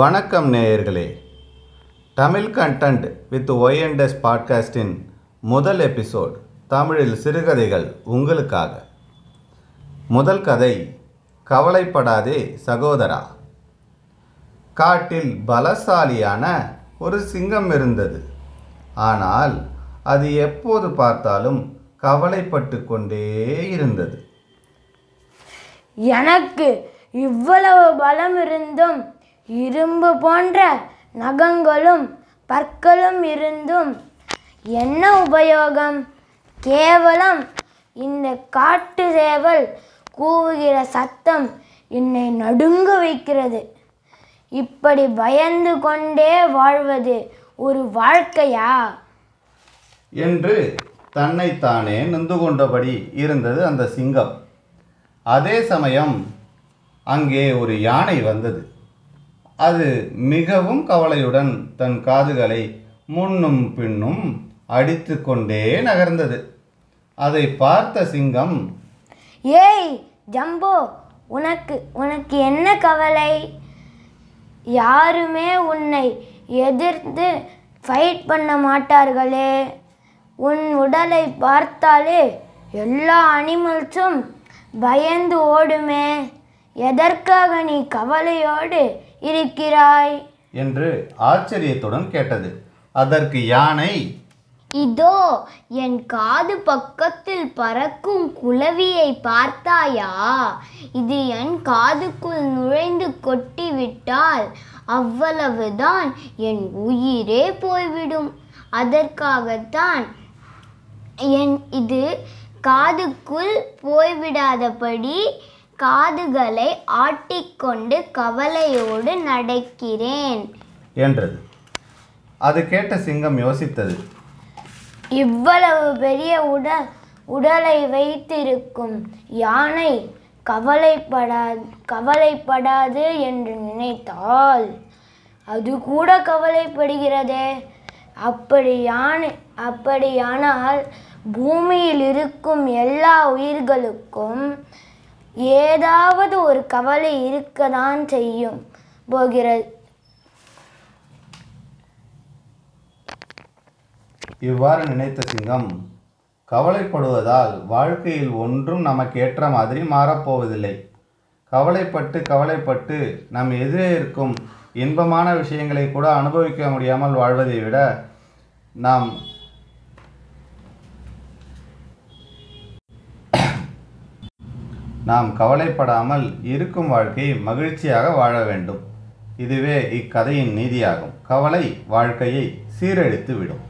வணக்கம் நேயர்களே, Tamil content with Y&S பாட்காஸ்டின் முதல் எபிசோட் தமிழில் சிறுகதைகள் உங்களுக்காக. முதல் கதை கவலைப்படாதே சகோதரா. காட்டில் பலசாலியான ஒரு சிங்கம் இருந்தது. ஆனால் அது எப்போது பார்த்தாலும் கவலைப்பட்டு கொண்டே இருந்தது. எனக்கு இவ்வளவு பலம் இருந்தும், இரும்பு போன்ற நகங்களும் பற்களும் இருந்தும் என்ன உபயோகம்? கேவலம் இந்த காட்டு சேவல் கூவுகிற சத்தம் என்னை நடுங்க வைக்கிறது. இப்படி பயந்து கொண்டே வாழ்வது ஒரு வாழ்க்கையா என்று தன்னைத்தானே நொந்து கொண்டபடி இருந்தது அந்த சிங்கம். அதே சமயம் அங்கே ஒரு யானை வந்தது. அது மிகவும் கவலையுடன் தன் காதுகளை முன்னும் பின்னும் அடித்து கொண்டே நகர்ந்தது. அதை பார்த்த சிங்கம், ஏய் ஜம்போ, உனக்கு என்ன கவலை? யாருமே உன்னை எதிர்த்து ஃபைட் பண்ண மாட்டார்களே. உன் உடலை பார்த்தாலே எல்லா அனிமல்ஸும் பயந்து ஓடுமே. எதற்காக நீ கவலையோடு இருக்கிறாய் என்று ஆச்சரியத்துடன் கேட்டது. அதற்கு யானை, இதோ என் காது பக்கத்தில் பறக்கும் குளவியை பார்த்தாயா? இது என் காதுக்குள் நுழைந்து கொட்டி விட்டால் அவ்வளவுதான், என் உயிரே போய்விடும். அதற்காகத்தான் இது காதுக்குள் போய்விடாதபடி காதுகளை ஆட்டிக்கொண்டு கவலையோடு நடக்கிறேன் என்றது. அது கேட்ட சிங்கம் யோசித்தது. இவ்வளவு பெரிய உடலை வைத்திருக்கும் யானை கவலைப்படாது என்று நினைத்தால் அது கூட கவலைப்படுகிறதே. அப்படியானால் பூமியில் இருக்கும் எல்லா உயிர்களுக்கும் ஏதாவது ஒரு கவலை இருக்கதான் செய்யும் போகிறது. இவ்வாறு நினைத்த சிங்கம், கவலைப்படுவதால் வாழ்க்கையில் ஒன்றும் நமக்கு ஏற்ற மாதிரி மாறப்போவதில்லை. கவலைப்பட்டு நம் எதிரே இருக்கும் இன்பமான விஷயங்களை கூட அனுபவிக்க முடியாமல் வாழ்வதை விட நாம் நாம் கவலைப்படாமல் இருக்கும் வாழ்க்கையை மகிழ்ச்சியாக வாழ வேண்டும். இதுவே இக்கதையின் நீதியாகும். கவலை வாழ்க்கையை சீரழித்து விடும்.